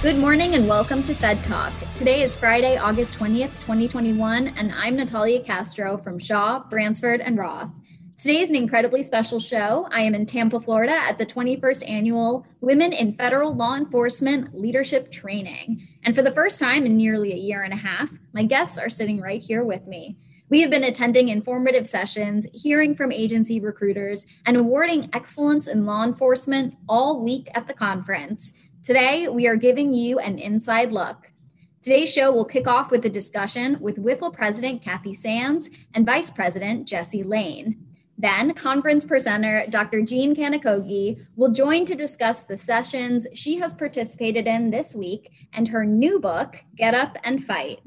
Good morning and welcome to Fed Talk. Today is Friday, August 20th, 2021, and I'm Natalia Castro from Shaw, Bransford, and Roth. Today is an incredibly special show. I am in Tampa, Florida at the 21st Annual Women in Federal Law Enforcement Leadership Training. And for the first time in nearly a year and a half, my guests are sitting right here with me. We have been attending informative sessions, hearing from agency recruiters, and awarding excellence in law enforcement all week at the conference. Today, we are giving you an inside look. Today's show will kick off with a discussion with WIFLE President Kathy Sands and Vice President Jesse Lane. Then, conference presenter Dr. Jean Kanokogi will join to discuss the sessions she has participated in this week and her new book, Get Up and Fight.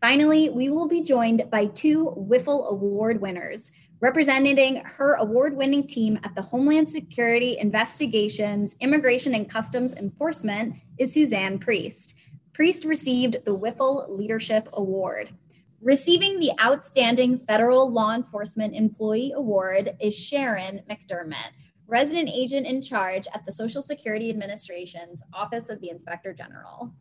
Finally, we will be joined by two WIFLE Award winners, representing her award-winning team at the Homeland Security Investigations, Immigration and Customs Enforcement is Suzanne Priest. Priest received the WIFLE Leadership Award. Receiving the Outstanding Federal Law Enforcement Employee Award is Sharon McDermott, resident agent in charge at the Social Security Administration's Office of the Inspector General.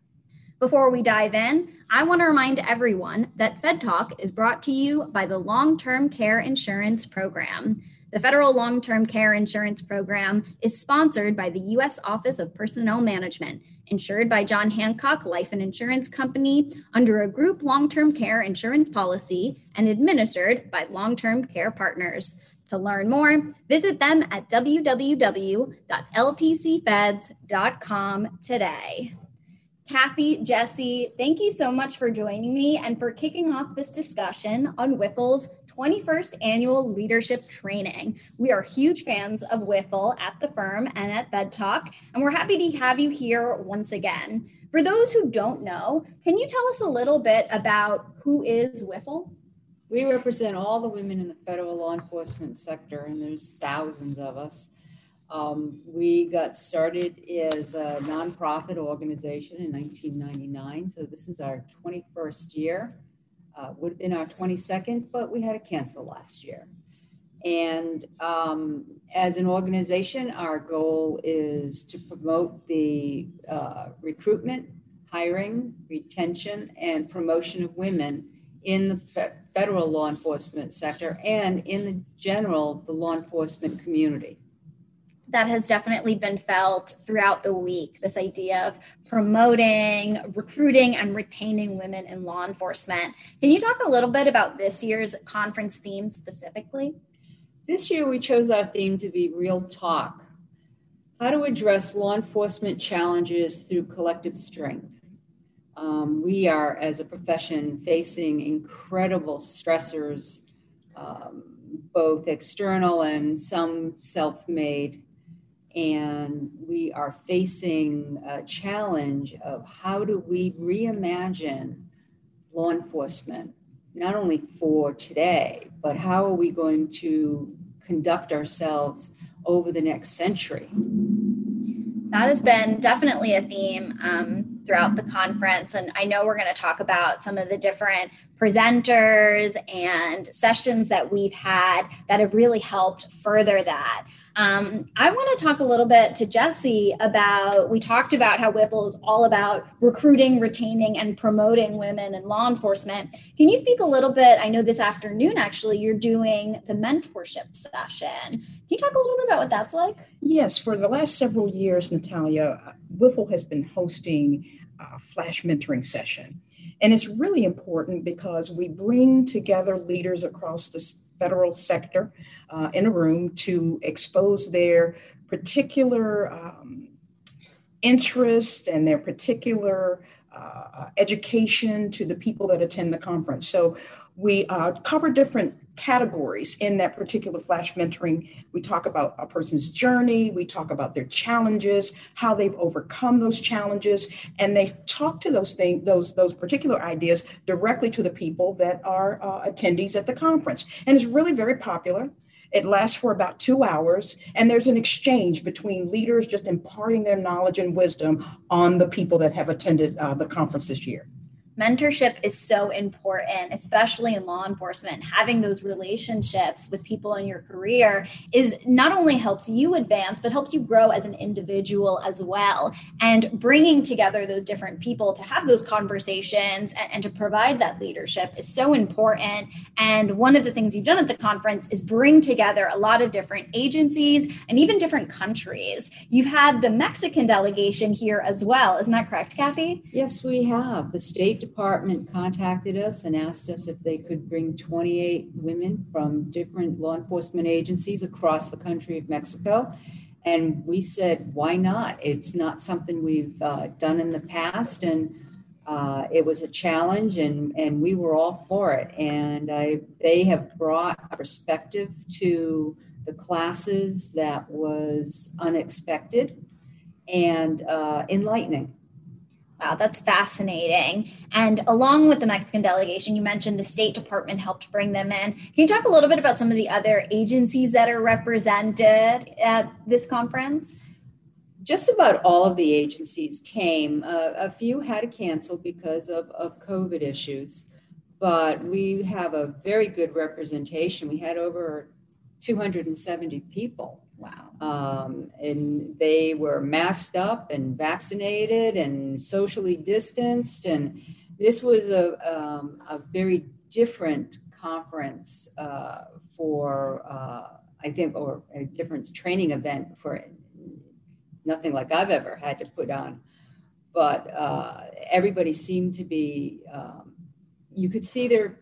Before we dive in, I want to remind everyone that Fed Talk is brought to you by the Long-Term Care Insurance Program. The Federal Long-Term Care Insurance Program is sponsored by the U.S. Office of Personnel Management, insured by John Hancock Life and Insurance Company under a group long-term care insurance policy and administered by Long-Term Care Partners. To learn more, visit them at www.ltcfeds.com today. Kathy, Jesse, thank you so much for joining me and for kicking off this discussion on WIFLE's 21st Annual Leadership Training. We are huge fans of WIFLE at the firm and at Fed Talk, and we're happy to have you here once again. For those who don't know, can you tell us a little bit about who is WIFLE? We represent all the women in the federal law enforcement sector, and there's thousands of us. We got started as a nonprofit organization in 1999, so this is our 21st year. Would have been our 22nd, but we had to cancel last year. And as an organization, our goal is to promote the recruitment, hiring, retention, and promotion of women in the federal law enforcement sector and in the general, the law enforcement community. That has definitely been felt throughout the week, this idea of promoting, recruiting, and retaining women in law enforcement. Can you talk a little bit about this year's conference theme specifically? This year, we chose our theme to be Real Talk, how to address law enforcement challenges through collective strength. We are, as a profession, facing incredible stressors, both external and some self-made. And we are facing a challenge of how do we reimagine law enforcement, not only for today, but how are we going to conduct ourselves over the next century? That has been definitely a theme throughout the conference. And I know we're going to talk about some of the different presenters and sessions that we've had that have really helped further that. I want to talk a little bit to Jesse about, we talked about how WIFLE is all about recruiting, retaining, and promoting women in law enforcement. Can you speak a little bit? I know this afternoon, actually, you're doing the mentorship session. Can you talk a little bit about what that's like? Yes, for the last several years, Natalia, WIFLE has been hosting a flash mentoring session. And it's really important because we bring together leaders across the federal sector in a room to expose their particular interest and their particular education to the people that attend the conference. So we cover different categories in that particular flash mentoring. We talk about a person's journey, we talk about their challenges, how they've overcome those challenges, and they talk to those things, those particular ideas directly to the people that are attendees at the conference. And it's really very popular. It lasts for about 2 hours, and there's an exchange between leaders just imparting their knowledge and wisdom on the people that have attended the conference this year. Mentorship is so important, especially in law enforcement. Having those relationships with people in your career is not only helps you advance, but helps you grow as an individual as well. And bringing together those different people to have those conversations and to provide that leadership is so important. And one of the things you've done at the conference is bring together a lot of different agencies and even different countries. You've had the Mexican delegation here as well. Isn't that correct, Kathy? Yes, we have. The State Department contacted us and asked us if they could bring 28 women from different law enforcement agencies across the country of Mexico. And we said, why not? It's not something we've done in the past. And it was a challenge, and we were all for it. And they have brought a perspective to the classes that was unexpected and enlightening. Wow, that's fascinating. And along with the Mexican delegation, you mentioned the State Department helped bring them in. Can you talk a little bit about some of the other agencies that are represented at this conference? Just about all of the agencies came. A few had to cancel because of COVID issues, but we have a very good representation. We had over 270 people. Wow. And they were masked up and vaccinated and socially distanced. And this was a very different conference or a different training event for nothing like I've ever had to put on. But everybody seemed to be, you could see their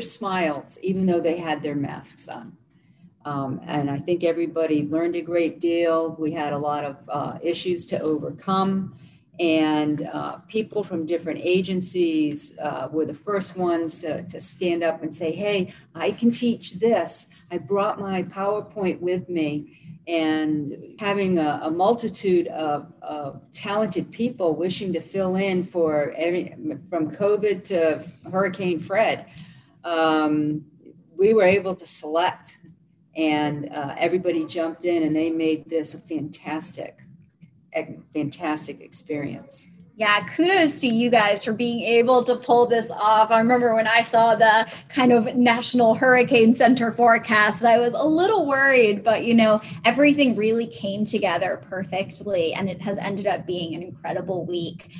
smiles, even though they had their masks on. And I think everybody learned a great deal. We had a lot of issues to overcome, and people from different agencies were the first ones to stand up and say, hey, I can teach this. I brought my PowerPoint with me. And having a multitude of talented people wishing to fill in for from COVID to Hurricane Fred, we were able to select. And everybody jumped in, and they made this a fantastic experience. Yeah, kudos to you guys for being able to pull this off. I remember when I saw the kind of National Hurricane Center forecast, I was a little worried, but everything really came together perfectly, and it has ended up being an incredible week.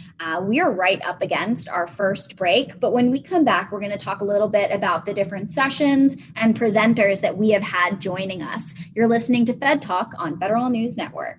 We are right up against our first break, but when we come back, we're going to talk a little bit about the different sessions and presenters that we have had joining us. You're listening to Fed Talk on Federal News Network.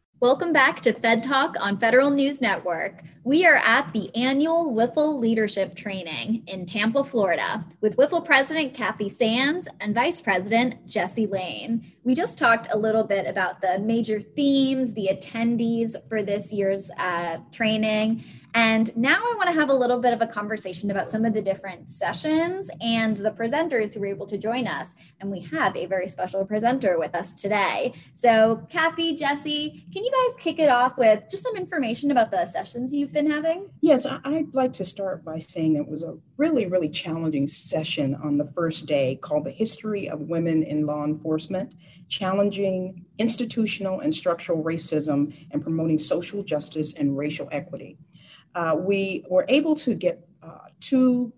Welcome back to Fed Talk on Federal News Network. We are at the annual WIFLE Leadership Training in Tampa, Florida, with WIFLE President Kathy Sands and Vice President Jesse Lane. We just talked a little bit about the major themes, the attendees for this year's training. And now I want to have a little bit of a conversation about some of the different sessions and the presenters who were able to join us. And we have a very special presenter with us today. So Kathy, Jesse, can you guys kick it off with just some information about the sessions you've been having? Yes, I'd like to start by saying it was a really, really challenging session on the first day called The History of Women in Law Enforcement, Challenging Institutional and Structural Racism and Promoting Social Justice and Racial Equity. We were able to get two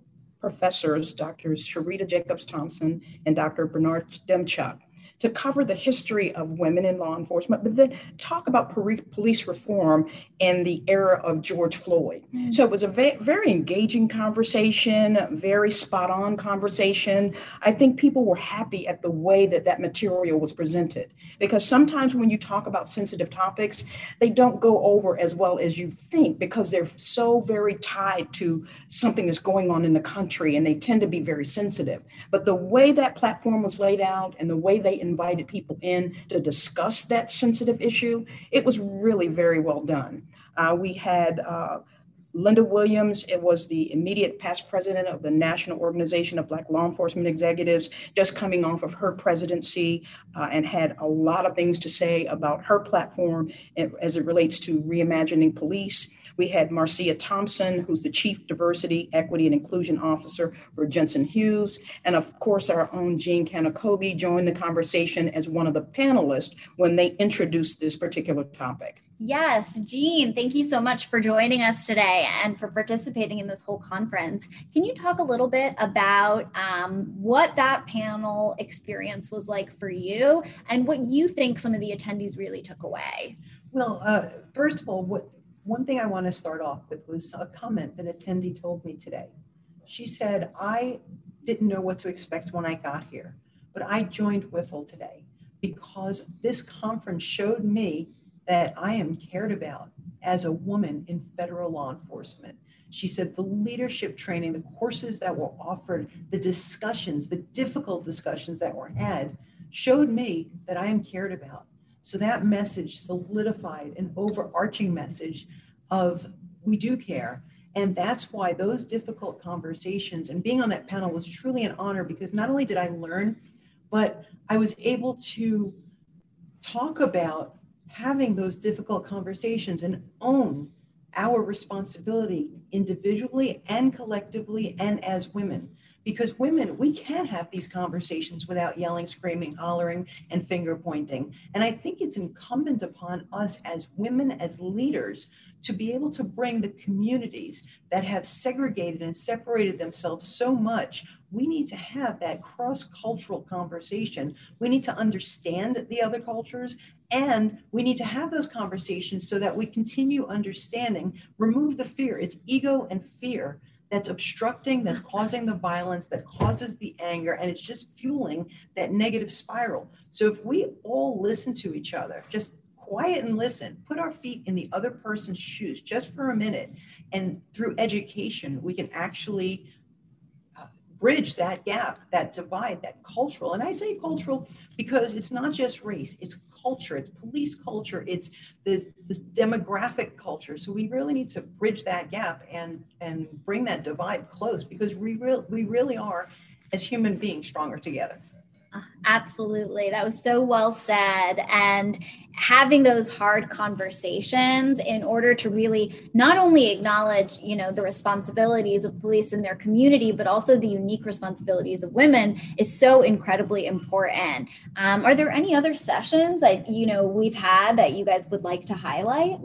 professors, Drs. Sharita Jacobs-Thompson and Dr. Bernard Demchuk, to cover the history of women in law enforcement, but then talk about police reform in the era of George Floyd. Mm-hmm. So it was a very engaging conversation, very spot on conversation. I think people were happy at the way that that material was presented, because sometimes when you talk about sensitive topics, they don't go over as well as you think because they're so very tied to something that's going on in the country and they tend to be very sensitive. But the way that platform was laid out and the way they invited people in to discuss that sensitive issue, it was really very well done. We had Linda Williams, it was the immediate past president of the National Organization of Black Law Enforcement Executives, just coming off of her presidency and had a lot of things to say about her platform as it relates to reimagining police. We had Marcia Thompson, who's the Chief Diversity, Equity, and Inclusion Officer for Jensen Hughes. And of course, our own Jean Kanokogi joined the conversation as one of the panelists when they introduced this particular topic. Yes, Jean, thank you so much for joining us today and for participating in this whole conference. Can you talk a little bit about what that panel experience was like for you and what you think some of the attendees really took away? Well, first of all, one thing I want to start off with was a comment that an attendee told me today. She said, I didn't know what to expect when I got here, but I joined WIFLE today because this conference showed me that I am cared about as a woman in federal law enforcement. She said the leadership training, the courses that were offered, the discussions, the difficult discussions that were had showed me that I am cared about. So that message solidified an overarching message of we do care. And that's why those difficult conversations and being on that panel was truly an honor, because not only did I learn, but I was able to talk about having those difficult conversations and own our responsibility individually and collectively and as women. Because women, we can have these conversations without yelling, screaming, hollering, and finger pointing. And I think it's incumbent upon us as women, as leaders, to be able to bring the communities that have segregated and separated themselves so much. We need to have that cross-cultural conversation. We need to understand the other cultures, and we need to have those conversations so that we continue understanding, remove the fear. It's ego and fear that's obstructing, that's causing the violence, that causes the anger, and it's just fueling that negative spiral. So if we all listen to each other, just quiet and listen, put our feet in the other person's shoes just for a minute, and through education, we can actually bridge that gap, that divide, that cultural. And I say cultural because it's not just race, it's culture, it's police culture, it's the demographic culture. So we really need to bridge that gap and bring that divide close, because we really are, as human beings, stronger together. Absolutely. That was so well said. And having those hard conversations in order to really not only acknowledge, the responsibilities of police in their community, but also the unique responsibilities of women is so incredibly important. Are there any other sessions that, we've had that you guys would like to highlight?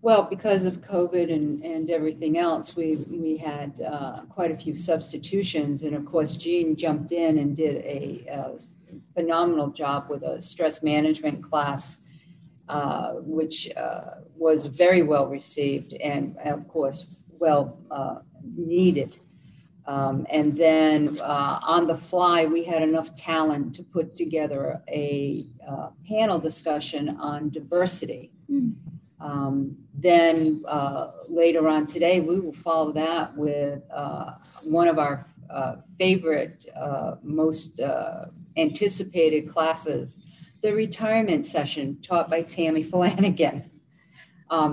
Well, because of COVID and everything else, we had quite a few substitutions. And of course, Jean jumped in and did a phenomenal job with a stress management class, which was very well received and, of course, well needed. And then on the fly, we had enough talent to put together a panel discussion on diversity. Mm. Then later on today, we will follow that with one of our favorite, most anticipated classes, the retirement session taught by Tammy Flanagan.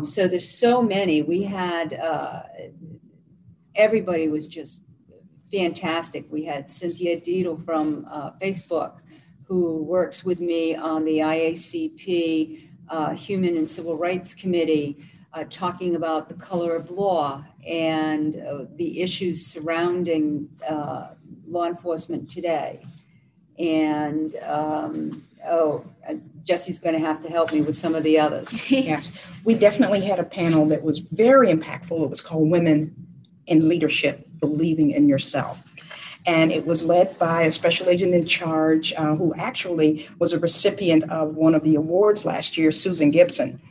So there's so many. We had, everybody was just fantastic. We had Cynthia Deedle from Facebook, who works with me on the IACP Human and Civil Rights Committee, talking about the color of law and the issues surrounding law enforcement today. And Jesse's going to have to help me with some of the others. Yes, we definitely had a panel that was very impactful. It was called Women in Leadership. believing in yourself. And it was led by a special agent in charge who actually was a recipient of one of the awards last year, Susan Gibson.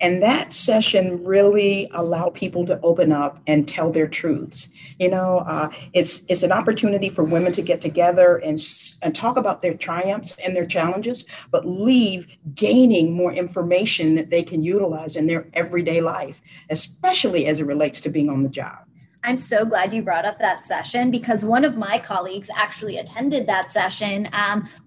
And that session really allowed people to open up and tell their truths. You know, it's an opportunity for women to get together and talk about their triumphs and their challenges, but leave gaining more information that they can utilize in their everyday life, especially as it relates to being on the job. I'm so glad you brought up that session because one of my colleagues actually attended that session.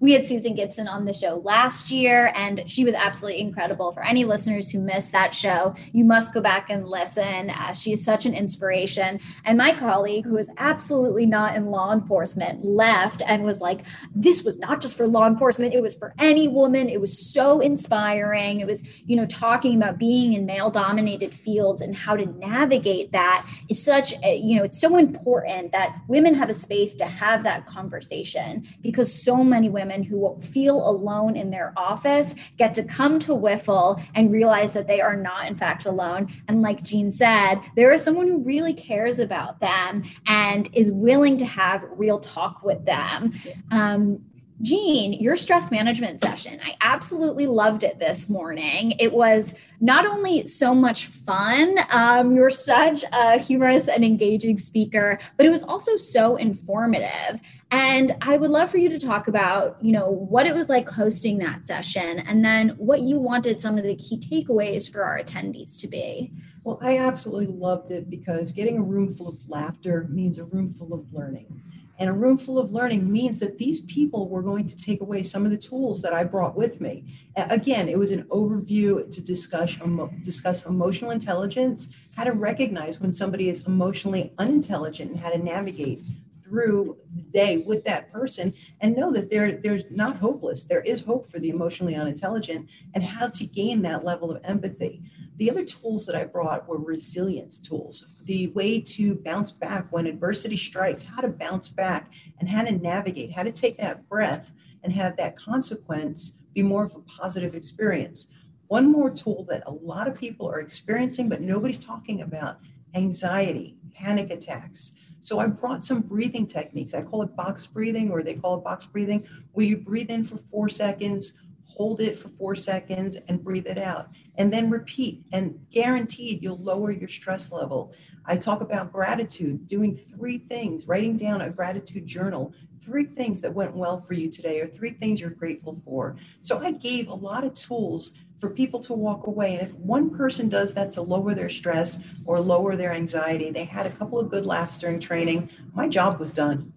We had Susan Gibson on the show last year, and she was absolutely incredible. For any listeners who missed that show, you must go back and listen. She is such an inspiration. And my colleague, who is absolutely not in law enforcement, left and was like, this was not just for law enforcement. It was for any woman. It was so inspiring. It was, you know, talking about being in male-dominated fields and how to navigate that is such you know, it's so important that women have a space to have that conversation because so many women who feel alone in their office get to come to WIFLE and realize that they are not, in fact, alone. And like Jean said, there is someone who really cares about them and is willing to have real talk with them. Jean, your stress management session, I absolutely loved it this morning. It was not only so much fun, you're such a humorous and engaging speaker, but it was also so informative. And I would love for you to talk about, you know, what it was like hosting that session and then what you wanted some of the key takeaways for our attendees to be. Well, I absolutely loved it because getting a room full of laughter means a room full of learning. And a room full of learning means that these people were going to take away some of the tools that I brought with me. Again, it was an overview to discuss emotional intelligence, how to recognize when somebody is emotionally unintelligent, and how to navigate through the day with that person and know that they're not hopeless. There is hope for the emotionally unintelligent and how to gain that level of empathy. The other tools that I brought were resilience tools, the way to bounce back when adversity strikes, how to bounce back and how to navigate, how to take that breath and have that consequence be more of a positive experience. One more tool that a lot of people are experiencing, but nobody's talking about, anxiety, panic attacks. So I brought some breathing techniques. I call it box breathing, or they call it box breathing, where you breathe in for 4 seconds, hold it for 4 seconds and breathe it out and then repeat, and guaranteed you'll lower your stress level. I talk about gratitude, doing 3 things, writing down a gratitude journal, 3 things that went well for you today or 3 things you're grateful for. So I gave a lot of tools for people to walk away. And if one person does that to lower their stress or lower their anxiety, they had a couple of good laughs during training, my job was done.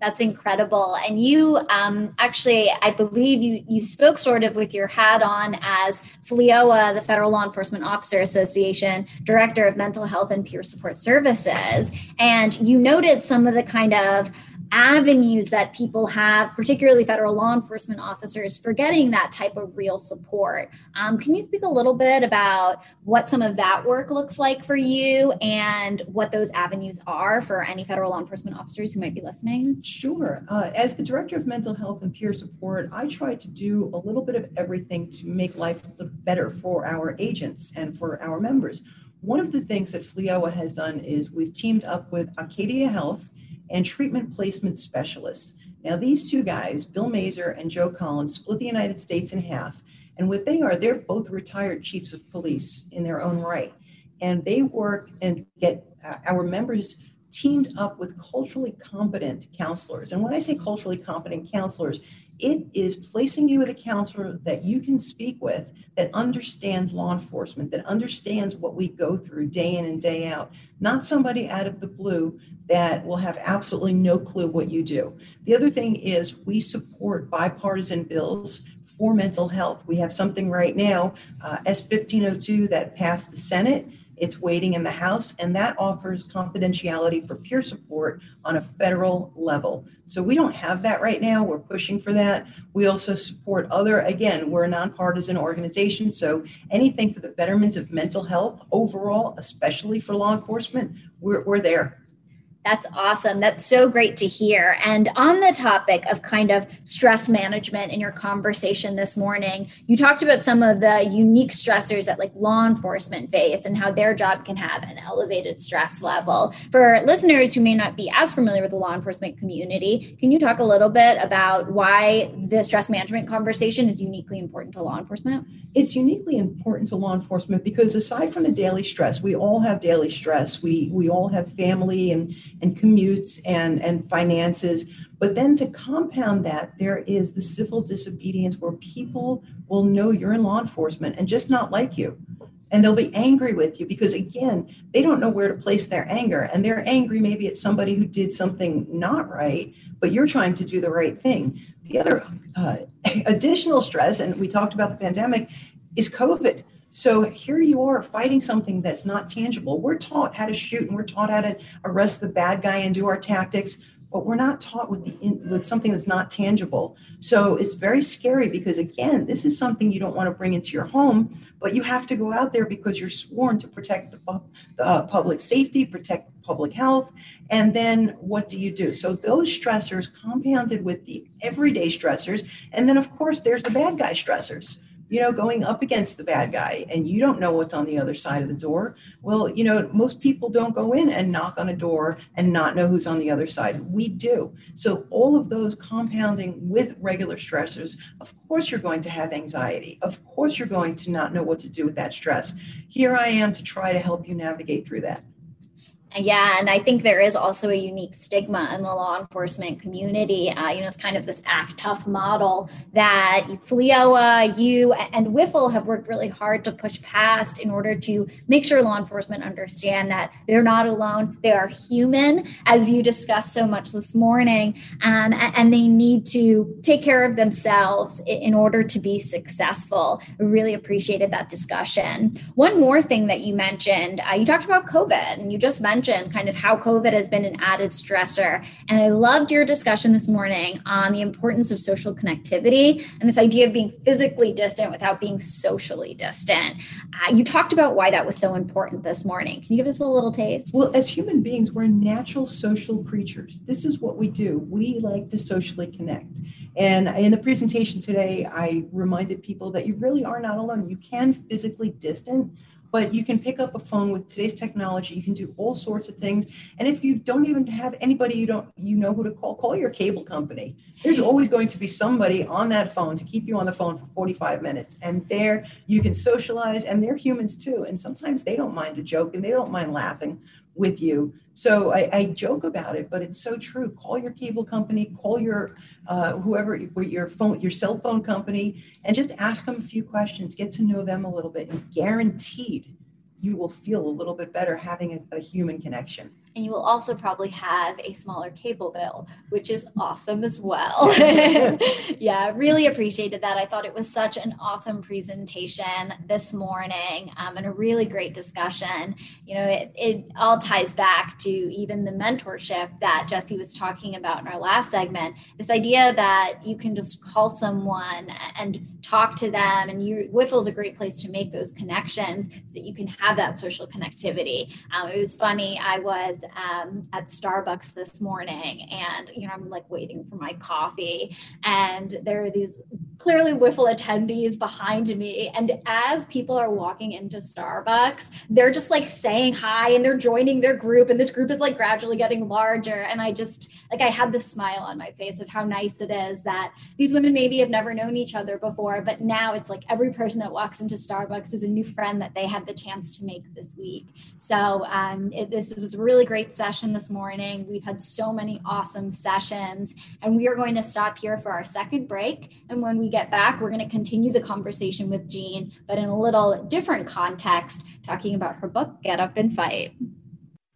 That's incredible. And you actually, I believe you spoke sort of with your hat on as FLEOA, the Federal Law Enforcement Officers Association, Director of Mental Health and Peer Support Services. And you noted some of the kind of avenues that people have, particularly federal law enforcement officers, for getting that type of real support. Can you speak a little bit about what some of that work looks like for you and what those avenues are for any federal law enforcement officers who might be listening? Sure. As the Director of Mental Health and Peer Support, I try to do a little bit of everything to make life a little better for our agents and for our members. One of the things that FLEOA has done is we've teamed up with Acadia Health and treatment placement specialists. Now, these two guys, Bill Mazur and Joe Collins, split the United States in half. And what they are, they're both retired chiefs of police in their own right. And they work and get our members teamed up with culturally competent counselors. And when I say culturally competent counselors, it is placing you with a counselor that you can speak with, that understands law enforcement, that understands what we go through day in and day out, not somebody out of the blue that will have absolutely no clue what you do. The other thing is we support bipartisan bills for mental health. We have something right now, S-1502, that passed the Senate. It's waiting in the House, and that offers confidentiality for peer support on a federal level. So we don't have that right now. We're pushing for that. We also support other, again, we're a nonpartisan organization, so anything for the betterment of mental health overall, especially for law enforcement, we're there. That's awesome. That's so great to hear. And on the topic of kind of stress management in your conversation this morning, you talked about some of the unique stressors that like law enforcement face and how their job can have an elevated stress level. For listeners who may not be as familiar with the law enforcement community, can you talk a little bit about why the stress management conversation is uniquely important to law enforcement? It's uniquely important to law enforcement because aside from the daily stress, we all have daily stress. We all have family and commutes and finances. But then to compound that, there is the civil disobedience where people will know you're in law enforcement and just not like you. And they'll be angry with you because, again, they don't know where to place their anger. And they're angry maybe at somebody who did something not right, but you're trying to do the right thing. The other additional stress, and we talked about the pandemic, is COVID. So here you are fighting something that's not tangible. We're taught how to shoot and we're taught how to arrest the bad guy and do our tactics, but we're not taught with something that's not tangible. So it's very scary because, again, this is something you don't want to bring into your home, but you have to go out there because you're sworn to protect the public safety, protect public health. And then what do you do? So those stressors compounded with the everyday stressors. And then, of course, there's the bad guy stressors. You know, going up against the bad guy and you don't know what's on the other side of the door. Well, you know, most people don't go in and knock on a door and not know who's on the other side. We do. So all of those compounding with regular stressors, of course, you're going to have anxiety. Of course, you're going to not know what to do with that stress. Here I am to try to help you navigate through that. Yeah, and I think there is also a unique stigma in the law enforcement community. It's kind of this act tough model that FLIOA, you, and WIFLE have worked really hard to push past in order to make sure law enforcement understand that they're not alone. They are human, as you discussed so much this morning, and they need to take care of themselves in order to be successful. I really appreciated that discussion. One more thing that you mentioned, you talked about COVID, and you just mentioned kind of how COVID has been an added stressor. And I loved your discussion this morning on the importance of social connectivity and this idea of being physically distant without being socially distant. You talked about why that was so important this morning. Can you give us a little taste? Well, as human beings, we're natural social creatures. This is what we do. We like to socially connect. And in the presentation today, I reminded people that you really are not alone. You can physically distant, but you can pick up a phone with today's technology. You can do all sorts of things. And if you don't even have anybody you know who to call your cable company. There's always going to be somebody on that phone to keep you on the phone for 45 minutes. And there you can socialize, and they're humans too. And sometimes they don't mind a joke and they don't mind laughing with you. So I joke about it, but it's so true. Call your cable company, call your whoever, your cell phone company, and just ask them a few questions, get to know them a little bit, and guaranteed you will feel a little bit better having a human connection. And you will also probably have a smaller cable bill, which is awesome as well. Yeah, really appreciated that. I thought it was such an awesome presentation this morning and a really great discussion. You know, it all ties back to even the mentorship that Jesse was talking about in our last segment, this idea that you can just call someone and talk to them. And WIFLE is a great place to make those connections so that you can have that social connectivity. It was funny. I was at Starbucks this morning and, you know, I'm like waiting for my coffee and there are these clearly WIFLE attendees behind me. And as people are walking into Starbucks, they're just like saying hi and they're joining their group. And this group is like gradually getting larger. And I just like, I had this smile on my face of how nice it is that these women maybe have never known each other before, but now it's like every person that walks into Starbucks is a new friend that they had the chance to make this week. So this was a really great session this morning. We've had so many awesome sessions and we are going to stop here for our second break. And when we get back, we're going to continue the conversation with Jean, but in a little different context, talking about her book, Get Up and Fight.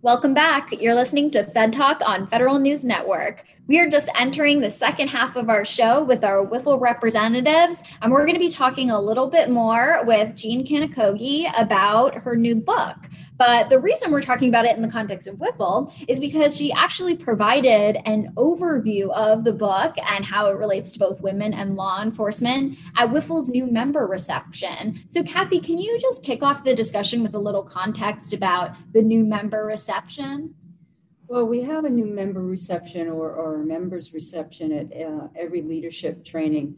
Welcome back. You're listening to Fed Talk on Federal News Network. We are just entering the second half of our show with our WIFLE representatives, and we're going to be talking a little bit more with Jean Kanokogi about her new book. But the reason we're talking about it in the context of WIFLE is because she actually provided an overview of the book and how it relates to both women and law enforcement at WIFLE's new member reception. So Kathy, can you just kick off the discussion with a little context about the new member reception? Well, we have a new member reception or members reception at every leadership training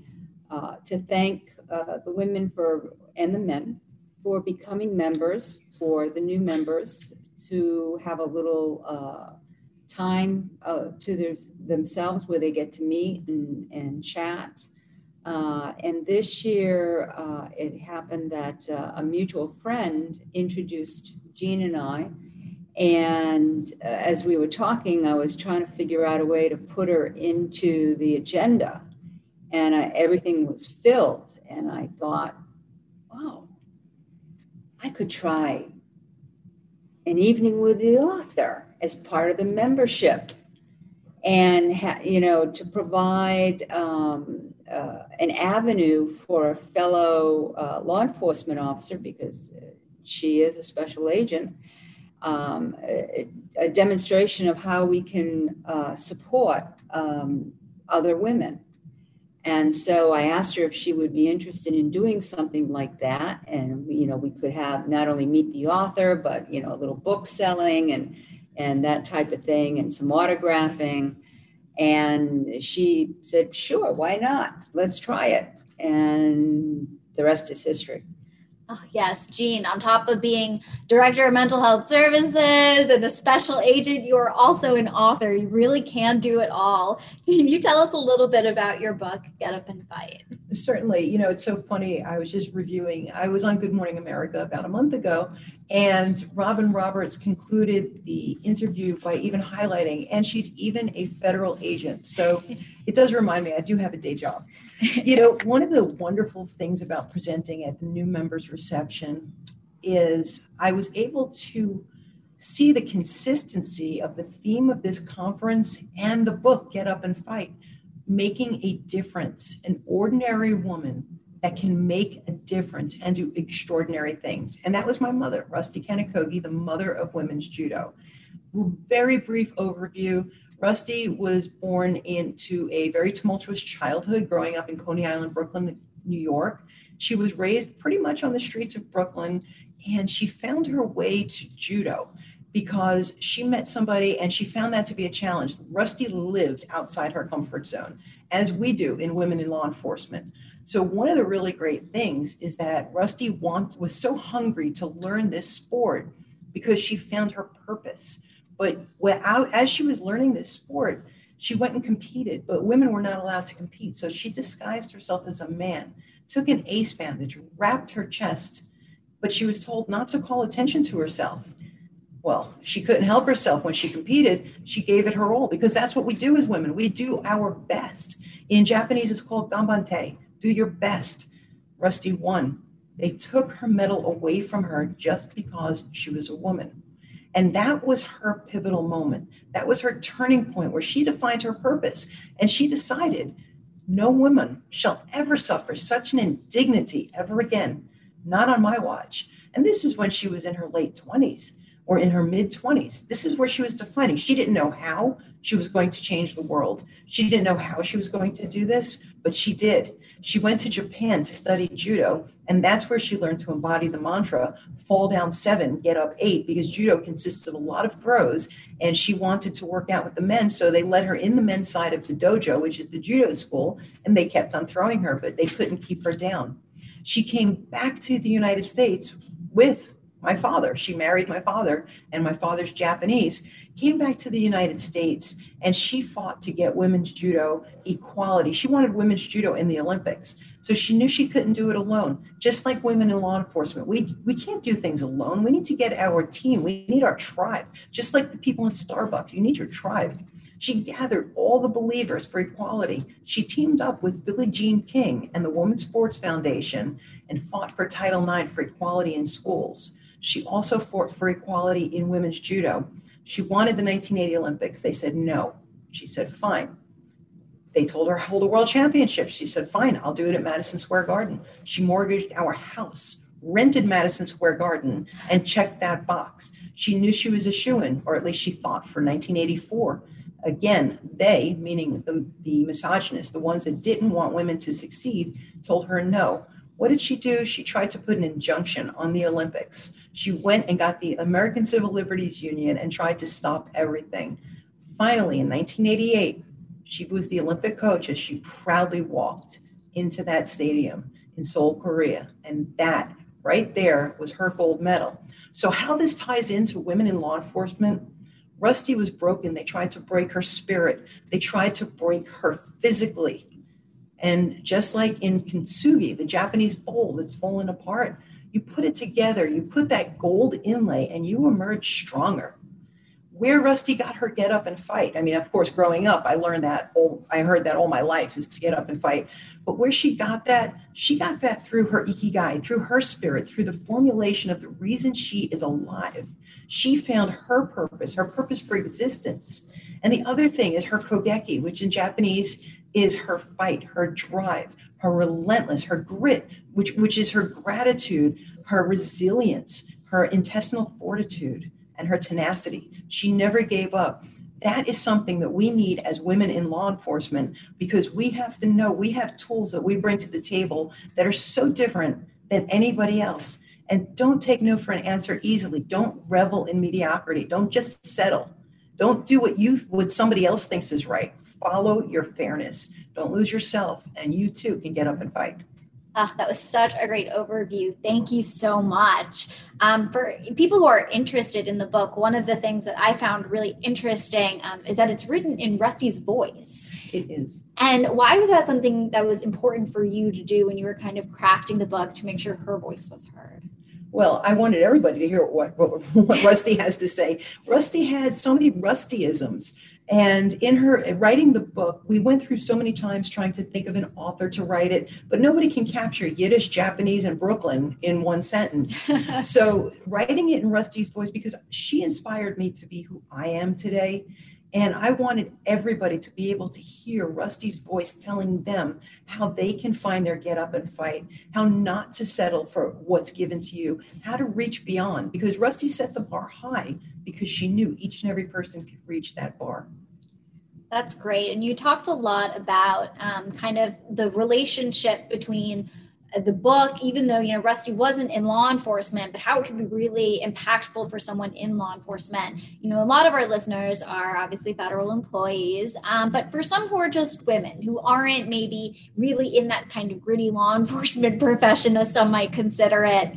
to thank the women and the men for becoming members, for the new members to have a little time to themselves where they get to meet and chat. And this year it happened that a mutual friend introduced Jean and I. And as we were talking, I was trying to figure out a way to put her into the agenda, and everything was filled. And I thought, wow, I could try an evening with the author as part of the membership, and to provide an avenue for a fellow law enforcement officer, because she is a special agent. A demonstration of how we can support other women. And so I asked her if she would be interested in doing something like that. And, we could have not only meet the author, but, a little book selling and that type of thing, and some autographing. And she said, sure, why not? Let's try it. And the rest is history. Oh, yes, Jean, on top of being Director of Mental Health Services and a special agent, you are also an author. You really can do it all. Can you tell us a little bit about your book, Get Up and Fight? Certainly. It's so funny. I was just reviewing. I was on Good Morning America about a month ago, and Robin Roberts concluded the interview by even highlighting, and she's even a federal agent. So it does remind me, I do have a day job. One of the wonderful things about presenting at the new members reception is I was able to see the consistency of the theme of this conference and the book, Get Up and Fight, making a difference, an ordinary woman that can make a difference and do extraordinary things. And that was my mother, Rusty Kanokogi, the mother of women's judo. Very brief overview. Rusty was born into a very tumultuous childhood growing up in Coney Island, Brooklyn, New York. She was raised pretty much on the streets of Brooklyn, and she found her way to judo because she met somebody and she found that to be a challenge. Rusty lived outside her comfort zone, as we do in women in law enforcement. So one of the really great things is that Rusty was so hungry to learn this sport because she found her purpose. But as she was learning this sport, she went and competed, but women were not allowed to compete. So she disguised herself as a man, took an ace bandage, wrapped her chest, but she was told not to call attention to herself. Well, she couldn't help herself. When she competed, she gave it her all, because that's what we do as women. We do our best. In Japanese, it's called ganbante, do your best. Rusty won. They took her medal away from her just because she was a woman. And that was her pivotal moment. That was her turning point where she defined her purpose. And she decided, no woman shall ever suffer such an indignity ever again, not on my watch. And this is when she was in her late 20s or in her mid 20s. This is where she was defining. She didn't know how she was going to change the world. She didn't know how she was going to do this, but she did. She went to Japan to study judo, and that's where she learned to embody the mantra, fall down 7, get up 8, because judo consists of a lot of throws, and she wanted to work out with the men, so they let her in the men's side of the dojo, which is the judo school, and they kept on throwing her, but they couldn't keep her down. She came back to the United States with my father. She married my father, and my father's Japanese, came back to the United States, and she fought to get women's judo equality. She wanted women's judo in the Olympics. So she knew she couldn't do it alone, just like women in law enforcement. We can't do things alone. We need to get our team. We need our tribe, just like the people in Starbucks. You need your tribe. She gathered all the believers for equality. She teamed up with Billie Jean King and the Women's Sports Foundation and fought for Title IX for equality in schools. She also fought for equality in women's judo. She wanted the 1980 Olympics. They said no. She said, fine. They told her, hold a world championship. She said, fine, I'll do it at Madison Square Garden. She mortgaged our house, rented Madison Square Garden, and checked that box. She knew she was a shoo-in, or at least she thought, for 1984. Again, they, meaning the misogynists, the ones that didn't want women to succeed, told her no. What did she do? She tried to put an injunction on the Olympics. She went and got the American Civil Liberties Union and tried to stop everything. Finally, in 1988, she was the Olympic coach as she proudly walked into that stadium in Seoul, Korea. And that right there was her gold medal. So how this ties into women in law enforcement, Rusty was broken. They tried to break her spirit. They tried to break her physically. And just like in kintsugi, the Japanese bowl that's fallen apart, you put it together, you put that gold inlay, and you emerge stronger. Where Rusty got her get up and fight. I mean, of course, growing up, I learned that. I heard that all my life is to get up and fight. But where she got that through her ikigai, through her spirit, through the formulation of the reason she is alive. She found her purpose for existence. And the other thing is her kogeki, which in Japanese is her fight, her drive, her relentless, her grit, which is her gratitude, her resilience, her intestinal fortitude, and her tenacity. She never gave up. That is something that we need as women in law enforcement, because we have to know we have tools that we bring to the table that are so different than anybody else. And don't take no for an answer easily. Don't revel in mediocrity. Don't just settle. Don't do what somebody else thinks is right. Follow your fairness. Don't lose yourself. And you too can get up and fight. Oh, that was such a great overview. Thank you so much. For people who are interested in the book, one of the things that I found really interesting is that it's written in Rusty's voice. It is. And why was that something that was important for you to do when you were kind of crafting the book to make sure her voice was heard? Well, I wanted everybody to hear what Rusty has to say. Rusty had so many Rustyisms. And in her writing the book, we went through so many times trying to think of an author to write it, but nobody can capture Yiddish, Japanese, and Brooklyn in one sentence. So writing it in Rusty's voice, because she inspired me to be who I am today. And I wanted everybody to be able to hear Rusty's voice telling them how they can find their get up and fight, how not to settle for what's given to you, how to reach beyond, because Rusty set the bar high because she knew each and every person could reach that bar. That's great. And you talked a lot about kind of the relationship between the book, even though, Rusty wasn't in law enforcement, but how it could be really impactful for someone in law enforcement. A lot of our listeners are obviously federal employees, but for some who are just women who aren't maybe really in that kind of gritty law enforcement profession, as some might consider it,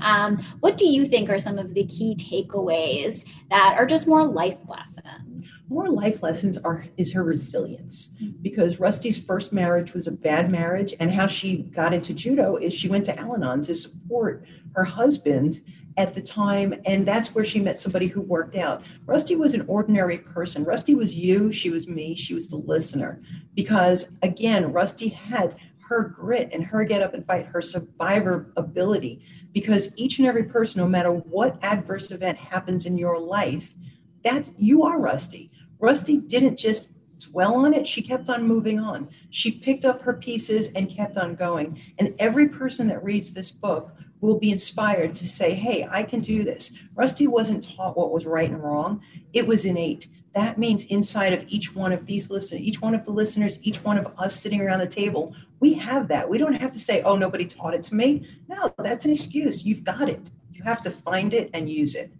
what do you think are some of the key takeaways that are just more life lessons? More life lessons is her resilience, because Rusty's first marriage was a bad marriage, and how she got into judo is she went to Al-Anon to support her husband at the time, and that's where she met somebody who worked out. Rusty was an ordinary person. Rusty was you, she was me, she was the listener, because again, Rusty had her grit and her get up and fight, her survivor ability, because each and every person, no matter what adverse event happens in your life, that you are Rusty. Rusty didn't just dwell on it. She kept on moving on. She picked up her pieces and kept on going. And every person that reads this book will be inspired to say, hey, I can do this. Rusty wasn't taught what was right and wrong. It was innate. That means inside of each one of these listeners, each one of the listeners, each one of us sitting around the table, we have that. We don't have to say, oh, nobody taught it to me. No, that's an excuse. You've got it. You have to find it and use it.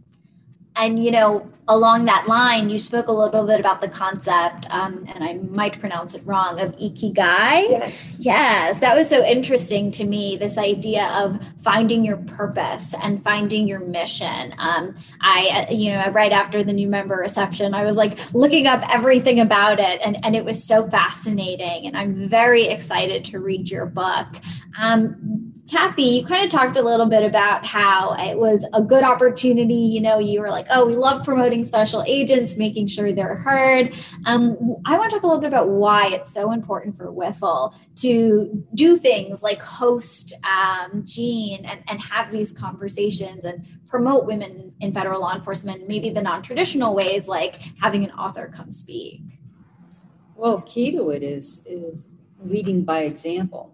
And, you know, along that line, you spoke a little bit about the concept, and I might pronounce it wrong, of ikigai. Yes. Yes. That was so interesting to me, this idea of finding your purpose and finding your mission. I right after the new member reception, I was like looking up everything about it, and it was so fascinating. And I'm very excited to read your book. Kathy, you kind of talked a little bit about how it was a good opportunity. You know, you were like, oh, we love promoting special agents, making sure they're heard. I want to talk a little bit about why it's so important for WIFLE to do things like host Jean and have these conversations and promote women in federal law enforcement, maybe the non-traditional ways, like having an author come speak. Well, key to it is leading by example.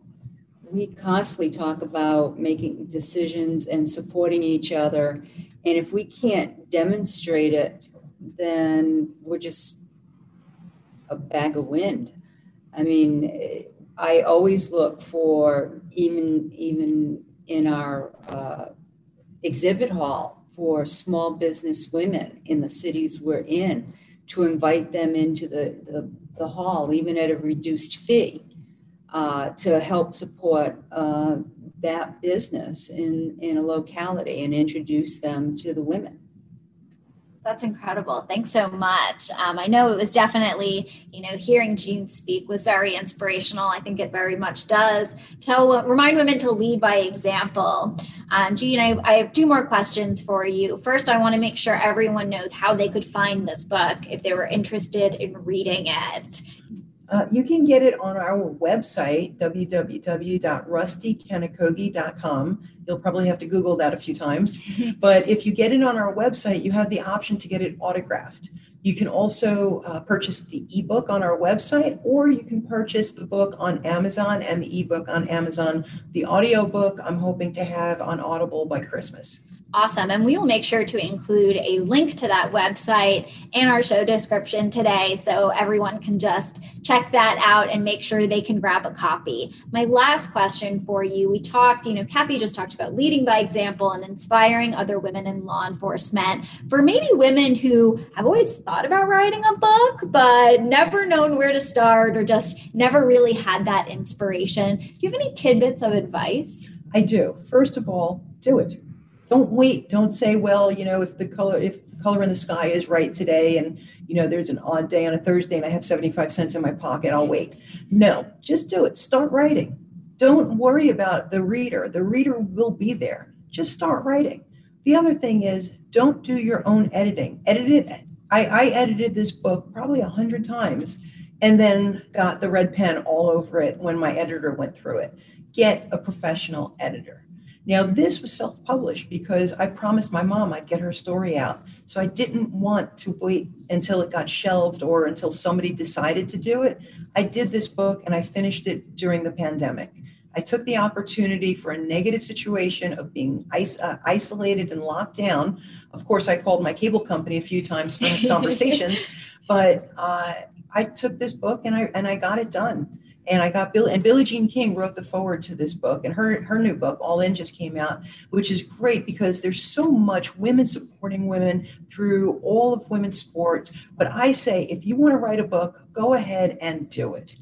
We constantly talk about making decisions and supporting each other. And if we can't demonstrate it, then we're just a bag of wind. I mean, I always look for, even in our exhibit hall, for small business women in the cities we're in, to invite them into the hall, even at a reduced fee. To help support that business in a locality and introduce them to the women. That's incredible. Thanks so much. I know it was definitely, hearing Jean speak was very inspirational. I think it very much does. Remind women to lead by example. Jean, I have two more questions for you. First, I want to make sure everyone knows how they could find this book if they were interested in reading it. You can get it on our website, www.rustykanokogi.com. You'll probably have to Google that a few times. But if you get it on our website, you have the option to get it autographed. You can also purchase the ebook on our website, or you can purchase the book on Amazon and the ebook on Amazon. The audiobook I'm hoping to have on Audible by Christmas. Awesome. And we will make sure to include a link to that website in our show description today, so everyone can just check that out and make sure they can grab a copy. My last question for you, we talked, Kathy just talked about leading by example and inspiring other women in law enforcement. For maybe women who have always thought about writing a book, but never known where to start or just never really had that inspiration, do you have any tidbits of advice? I do. First of all, do it. Don't wait. Don't say, well, if the color in the sky is right today and, there's an odd day on a Thursday and I have 75 cents in my pocket, I'll wait. No, just do it. Start writing. Don't worry about the reader. The reader will be there. Just start writing. The other thing is, don't do your own editing. Edit it. I edited this book probably 100 times and then got the red pen all over it when my editor went through it. Get a professional editor. Now, this was self-published because I promised my mom I'd get her story out. So I didn't want to wait until it got shelved or until somebody decided to do it. I did this book and I finished it during the pandemic. I took the opportunity for a negative situation of being isolated and locked down. Of course, I called my cable company a few times for conversations, but I took this book and I got it done. And I got Billie Jean King wrote the foreword to this book, and her new book, All In, just came out, which is great because there's so much women supporting women through all of women's sports. But I say, if you want to write a book, go ahead and do it.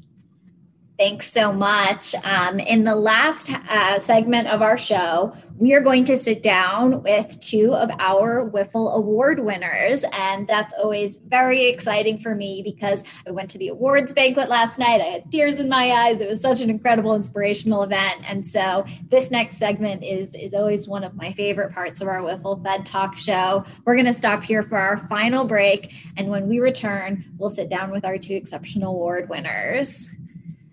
Thanks so much. In the last segment of our show, we are going to sit down with two of our WIFLE award winners. And that's always very exciting for me because I went to the awards banquet last night. I had tears in my eyes. It was such an incredible, inspirational event. And so this next segment is always one of my favorite parts of our WIFLE Fed Talk show. We're going to stop here for our final break. And when we return, we'll sit down with our two exceptional award winners.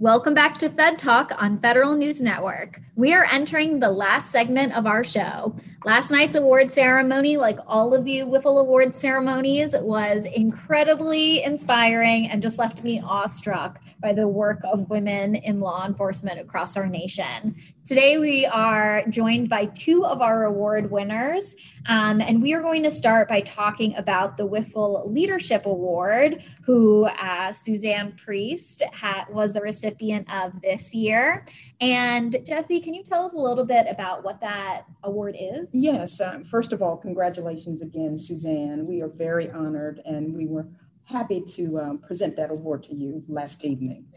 Welcome back to Fed Talk on Federal News Network. We are entering the last segment of our show. Last night's award ceremony, like all of you WIFLE award ceremonies, was incredibly inspiring and just left me awestruck by the work of women in law enforcement across our nation. Today, we are joined by two of our award winners, and we are going to start by talking about the WIFLE Leadership Award, who Suzanne Priest was the recipient of this year. And Jesse, can you tell us a little bit about what that award is? Yes. First of all, congratulations again, Suzanne. We are very honored, and we were happy to present that award to you last evening.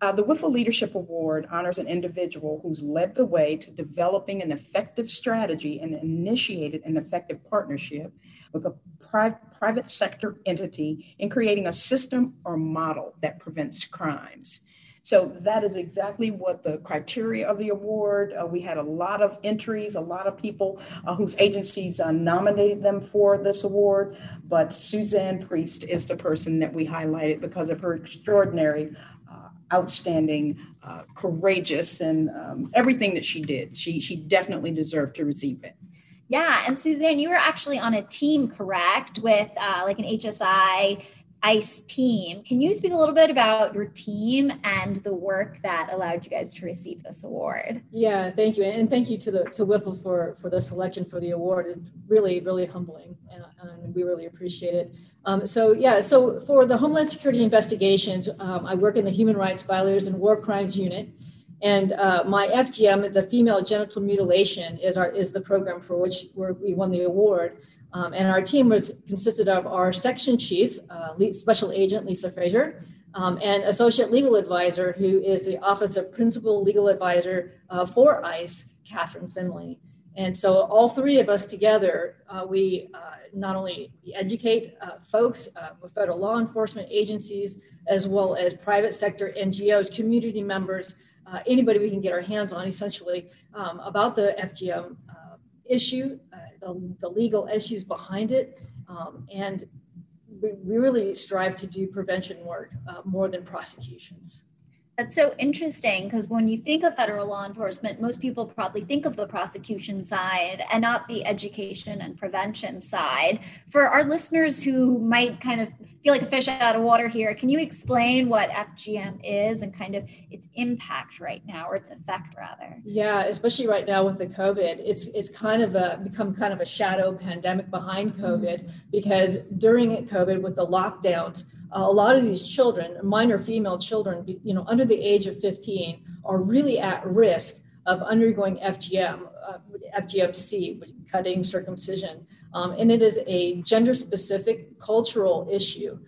The WIFLE Leadership Award honors an individual who's led the way to developing an effective strategy and initiated an effective partnership with a private sector entity in creating a system or model that prevents crimes. So that is exactly what the criteria of the award. We had a lot of entries, a lot of people whose agencies nominated them for this award, but Suzanne Priest is the person that we highlighted because of her extraordinary, outstanding, courageous, and everything that she did. She definitely deserved to receive it. Yeah, and Suzanne, you were actually on a team, correct, with like an HSI ICE team. Can you speak a little bit about your team and the work that allowed you guys to receive this award? Yeah, thank you, and thank you to WIFLE for the selection for the award. It's really, really humbling, and we really appreciate it. So for the Homeland Security Investigations, I work in the Human Rights Violators and War Crimes Unit, and my FGM, the female genital mutilation, is the program for which we won the award. And our team consisted of our section chief, Special Agent Lisa Frazier, and associate legal advisor, who is the Office of Principal Legal Advisor for ICE, Catherine Finley. And so all three of us together, we not only educate folks with federal law enforcement agencies, as well as private sector NGOs, community members, anybody we can get our hands on, essentially, about the FGM issue, the legal issues behind it. And we really strive to do prevention work more than prosecutions. That's so interesting, because when you think of federal law enforcement, most people probably think of the prosecution side and not the education and prevention side. For our listeners who might kind of feel like a fish out of water here, can you explain what FGM is and kind of its impact right now, or its effect rather? Yeah, especially right now with the COVID, it's kind of become kind of a shadow pandemic behind COVID, because during COVID with the lockdowns, a lot of these children, minor female children, under the age of 15, are really at risk of undergoing FGM, FGMC, cutting, circumcision. And it is a gender-specific cultural issue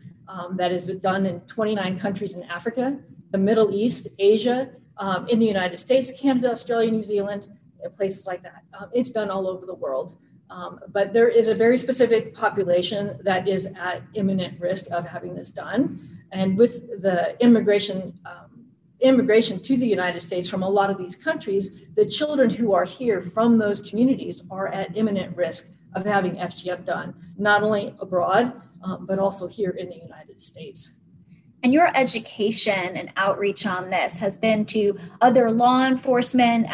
that is done in 29 countries in Africa, the Middle East, Asia, in the United States, Canada, Australia, New Zealand, and places like that. It's done all over the world. But there is a very specific population that is at imminent risk of having this done. And with the immigration to the United States from a lot of these countries, the children who are here from those communities are at imminent risk of having FGM done, not only abroad, but also here in the United States. And your education and outreach on this has been to other law enforcement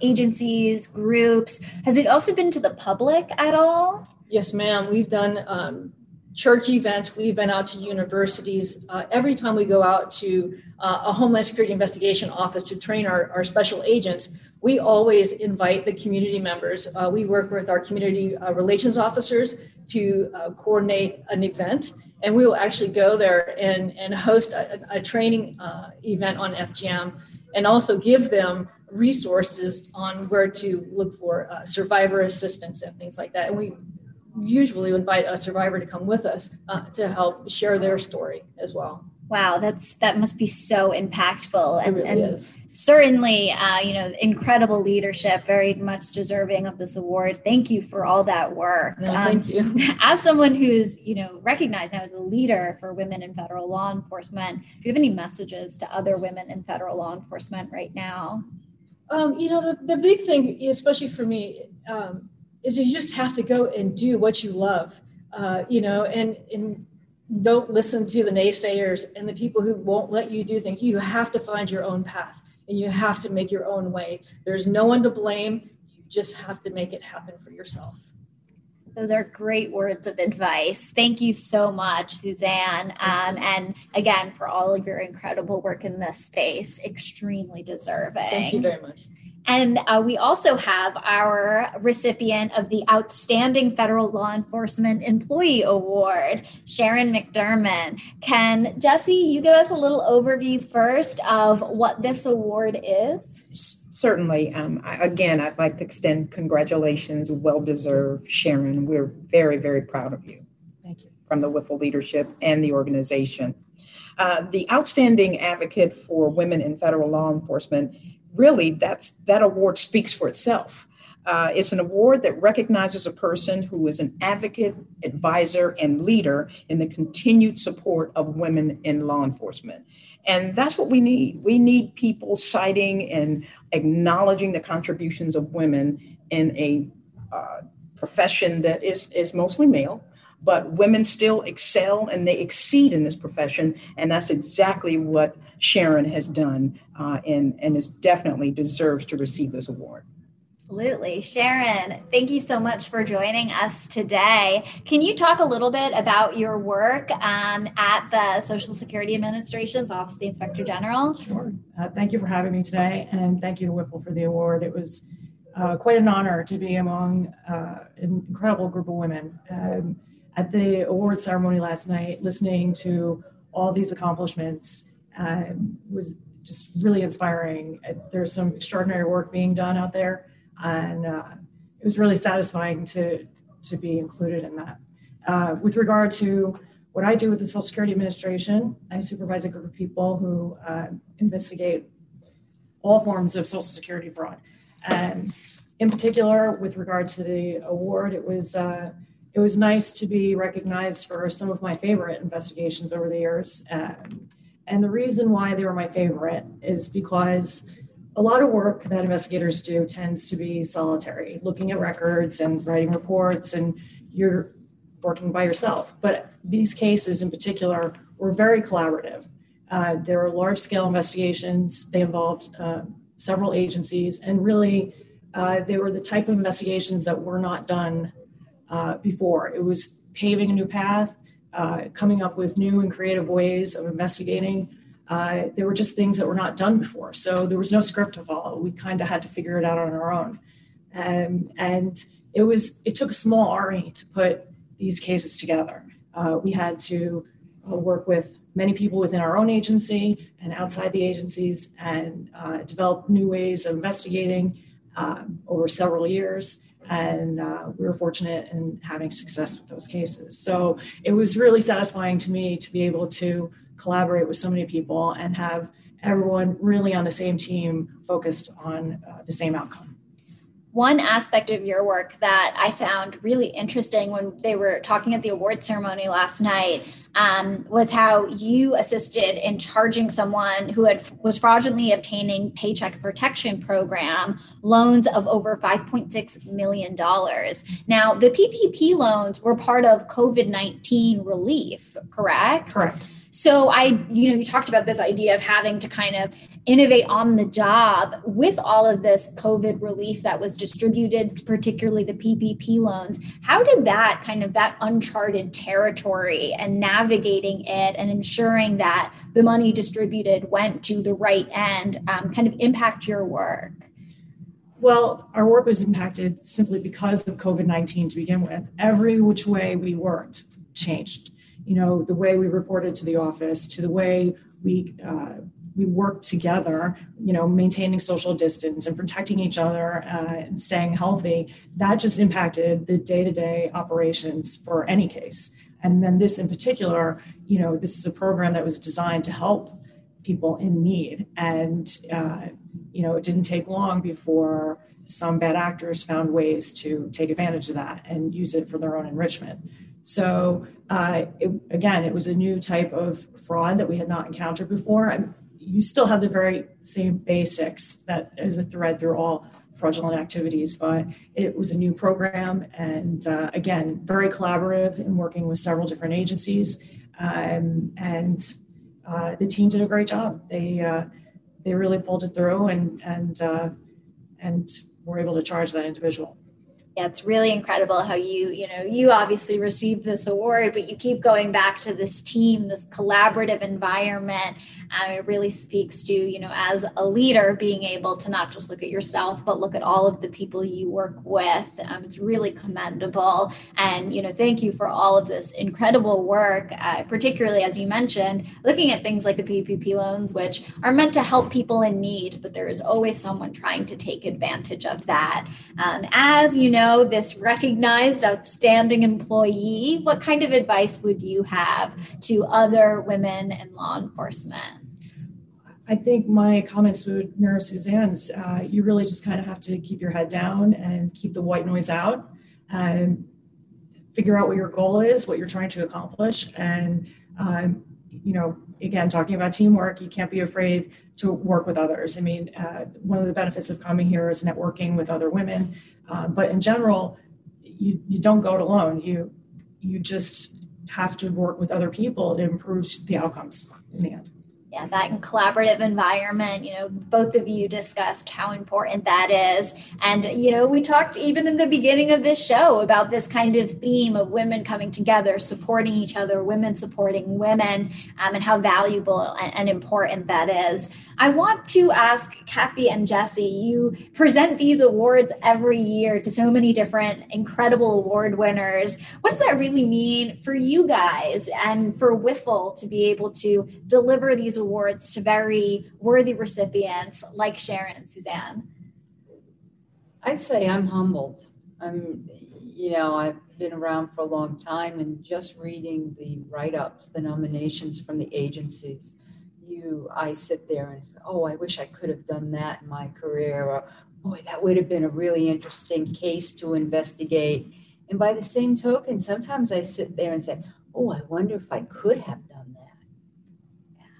agencies, groups. Has it also been to the public at all? Yes, ma'am. We've done church events. We've been out to universities. Every time we go out to a Homeland Security Investigation office to train our special agents, we always invite the community members. We work with our community relations officers to coordinate an event. And we will actually go there and host a training event on FGM, and also give them resources on where to look for survivor assistance and things like that. And we usually invite a survivor to come with us to help share their story as well. Wow, that must be so impactful, and certainly, incredible leadership, very much deserving of this award. Thank you for all that work. No, thank you. As someone who's recognized now as a leader for women in federal law enforcement, do you have any messages to other women in federal law enforcement right now? The big thing, especially for me, is you just have to go and do what you love. don't listen to the naysayers and the people who won't let you do things. You have to find your own path and you have to make your own way. There's no one to blame. You just have to make it happen for yourself. Those are great words of advice. Thank you so much, Suzanne. And again, for all of your incredible work in this space, extremely deserving. Thank you very much. And we also have our recipient of the Outstanding Federal Law Enforcement Employee Award, Sharon McDermott. Can Jesse, you give us a little overview first of what this award is? Certainly. Again, I'd like to extend congratulations. Well-deserved, Sharon. We're very, very proud of you. Thank you. From the WIFLE leadership and the organization. The Outstanding Advocate for Women in Federal Law Enforcement, really, that award speaks for itself. It's an award that recognizes a person who is an advocate, advisor, and leader in the continued support of women in law enforcement. And that's what we need. We need people citing and acknowledging the contributions of women in a profession that is mostly male, but women still excel and they exceed in this profession. And that's exactly what Sharon has done and is definitely deserves to receive this award. Absolutely. Sharon, thank you so much for joining us today. Can you talk a little bit about your work at the Social Security Administration's Office of the Inspector General? Sure. Thank you for having me today, and thank you to WIFLE for the award. It was quite an honor to be among an incredible group of women. At the award ceremony last night, listening to all these accomplishments was just really inspiring. There's some extraordinary work being done out there. And it was really satisfying to be included in that. With regard to what I do with the Social Security Administration, I supervise a group of people who investigate all forms of Social Security fraud. And in particular, with regard to the award, it was nice to be recognized for some of my favorite investigations over the years. And the reason why they were my favorite is because a lot of work that investigators do tends to be solitary, looking at records and writing reports, and you're working by yourself. But these cases in particular were very collaborative. There were large-scale investigations. They involved several agencies, and really they were the type of investigations that were not done before. It was paving a new path, coming up with new and creative ways of investigating. There were just things that were not done before. So there was no script to follow. We kind of had to figure it out on our own. And it took a small army to put these cases together. We had to work with many people within our own agency and outside the agencies and develop new ways of investigating over several years. And we were fortunate in having success with those cases. So it was really satisfying to me to be able to collaborate with so many people and have everyone really on the same team focused on the same outcome. One aspect of your work that I found really interesting when they were talking at the award ceremony last night was how you assisted in charging someone who was fraudulently obtaining Paycheck Protection Program loans of over $5.6 million. Now, the PPP loans were part of COVID-19 relief, correct? Correct. So you talked about this idea of having to kind of innovate on the job with all of this COVID relief that was distributed, particularly the PPP loans. How did that uncharted territory and navigating it and ensuring that the money distributed went to the right end kind of impact your work? Well, our work was impacted simply because of COVID-19 to begin with. Every which way we worked changed. You know, the way we reported to the office, to the way we worked together, you know, maintaining social distance and protecting each other and staying healthy, that just impacted the day-to-day operations for any case. And then this in particular, you know, this is a program that was designed to help people in need. And, you know, it didn't take long before some bad actors found ways to take advantage of that and use it for their own enrichment. So it was a new type of fraud that we had not encountered before. And you still have the very same basics that is a thread through all fraudulent activities, but it was a new program. And again, very collaborative in working with several different agencies. And the team did a great job. They really pulled it through and were able to charge that individual. Yeah, it's really incredible how you obviously received this award, but you keep going back to this team, this collaborative environment. It really speaks to, as a leader, being able to not just look at yourself, but look at all of the people you work with. It's really commendable. And, thank you for all of this incredible work, particularly, as you mentioned, looking at things like the PPP loans, which are meant to help people in need, but there is always someone trying to take advantage of that. As you know, this recognized outstanding employee, what kind of advice would you have to other women in law enforcement? I think my comments would mirror Suzanne's. You really just kind of have to keep your head down and keep the white noise out and figure out what your goal is, what you're trying to accomplish. And, again, talking about teamwork, you can't be afraid to work with others. I mean, one of the benefits of coming here is networking with other women. But in general, you don't go it alone. You just have to work with other people. It improves the outcomes in the end. Yeah, that collaborative environment, both of you discussed how important that is. And, we talked even in the beginning of this show about this kind of theme of women coming together, supporting each other, women supporting women, and how valuable and important that is. I want to ask Kathy and Jesse, you present these awards every year to so many different incredible award winners. What does that really mean for you guys and for WIFLE to be able to deliver these awards to very worthy recipients like Sharon and Suzanne? I'd say I'm humbled. I've been around for a long time, and just reading the write-ups, the nominations from the agencies, I sit there and say, oh, I wish I could have done that in my career, or boy, that would have been a really interesting case to investigate. And by the same token, sometimes I sit there and say, oh, I wonder if I could have done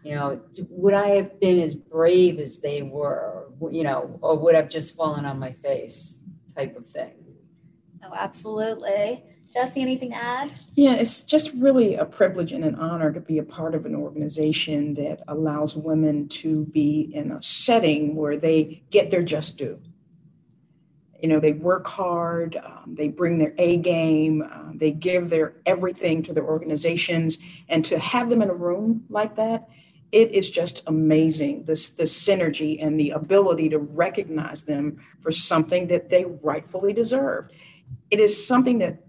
that. Would I have been as brave as they were, or would I've just fallen on my face type of thing? Oh, absolutely. Jesse, anything to add? Yeah, it's just really a privilege and an honor to be a part of an organization that allows women to be in a setting where they get their just due. They work hard, they bring their A game, they give their everything to their organizations, and to have them in a room like that, it is just amazing, the synergy and the ability to recognize them for something that they rightfully deserve. It is something that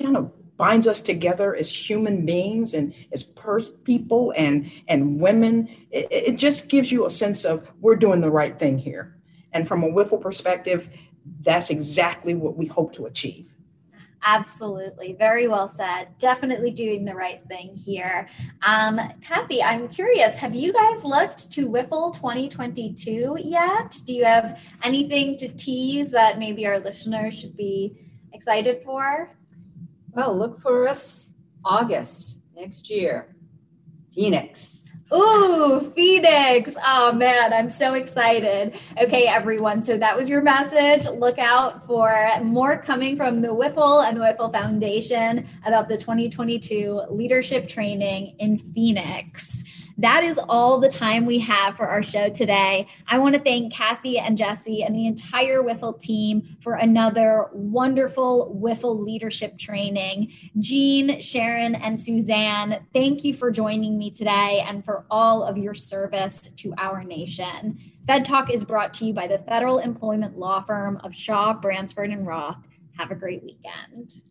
kind of binds us together as human beings and as people and women. It just gives you a sense of we're doing the right thing here. And from a WIFLE perspective, that's exactly what we hope to achieve. Absolutely. Very well said. Definitely doing the right thing here. Kathy, I'm curious, have you guys looked to WIFLE 2022 yet? Do you have anything to tease that maybe our listeners should be excited for? Well, look for us August next year. Phoenix. Ooh, Phoenix. Oh, man, I'm so excited. Okay, everyone. So that was your message. Look out for more coming from the WIFLE and the WIFLE Foundation about the 2022 leadership training in Phoenix. That is all the time we have for our show today. I want to thank Kathy and Jesse and the entire WIFLE team for another wonderful WIFLE leadership training. Jean, Sharon, and Suzanne, thank you for joining me today and for all of your service to our nation. Fed Talk is brought to you by the federal employment law firm of Shaw, Bransford, and Roth. Have a great weekend.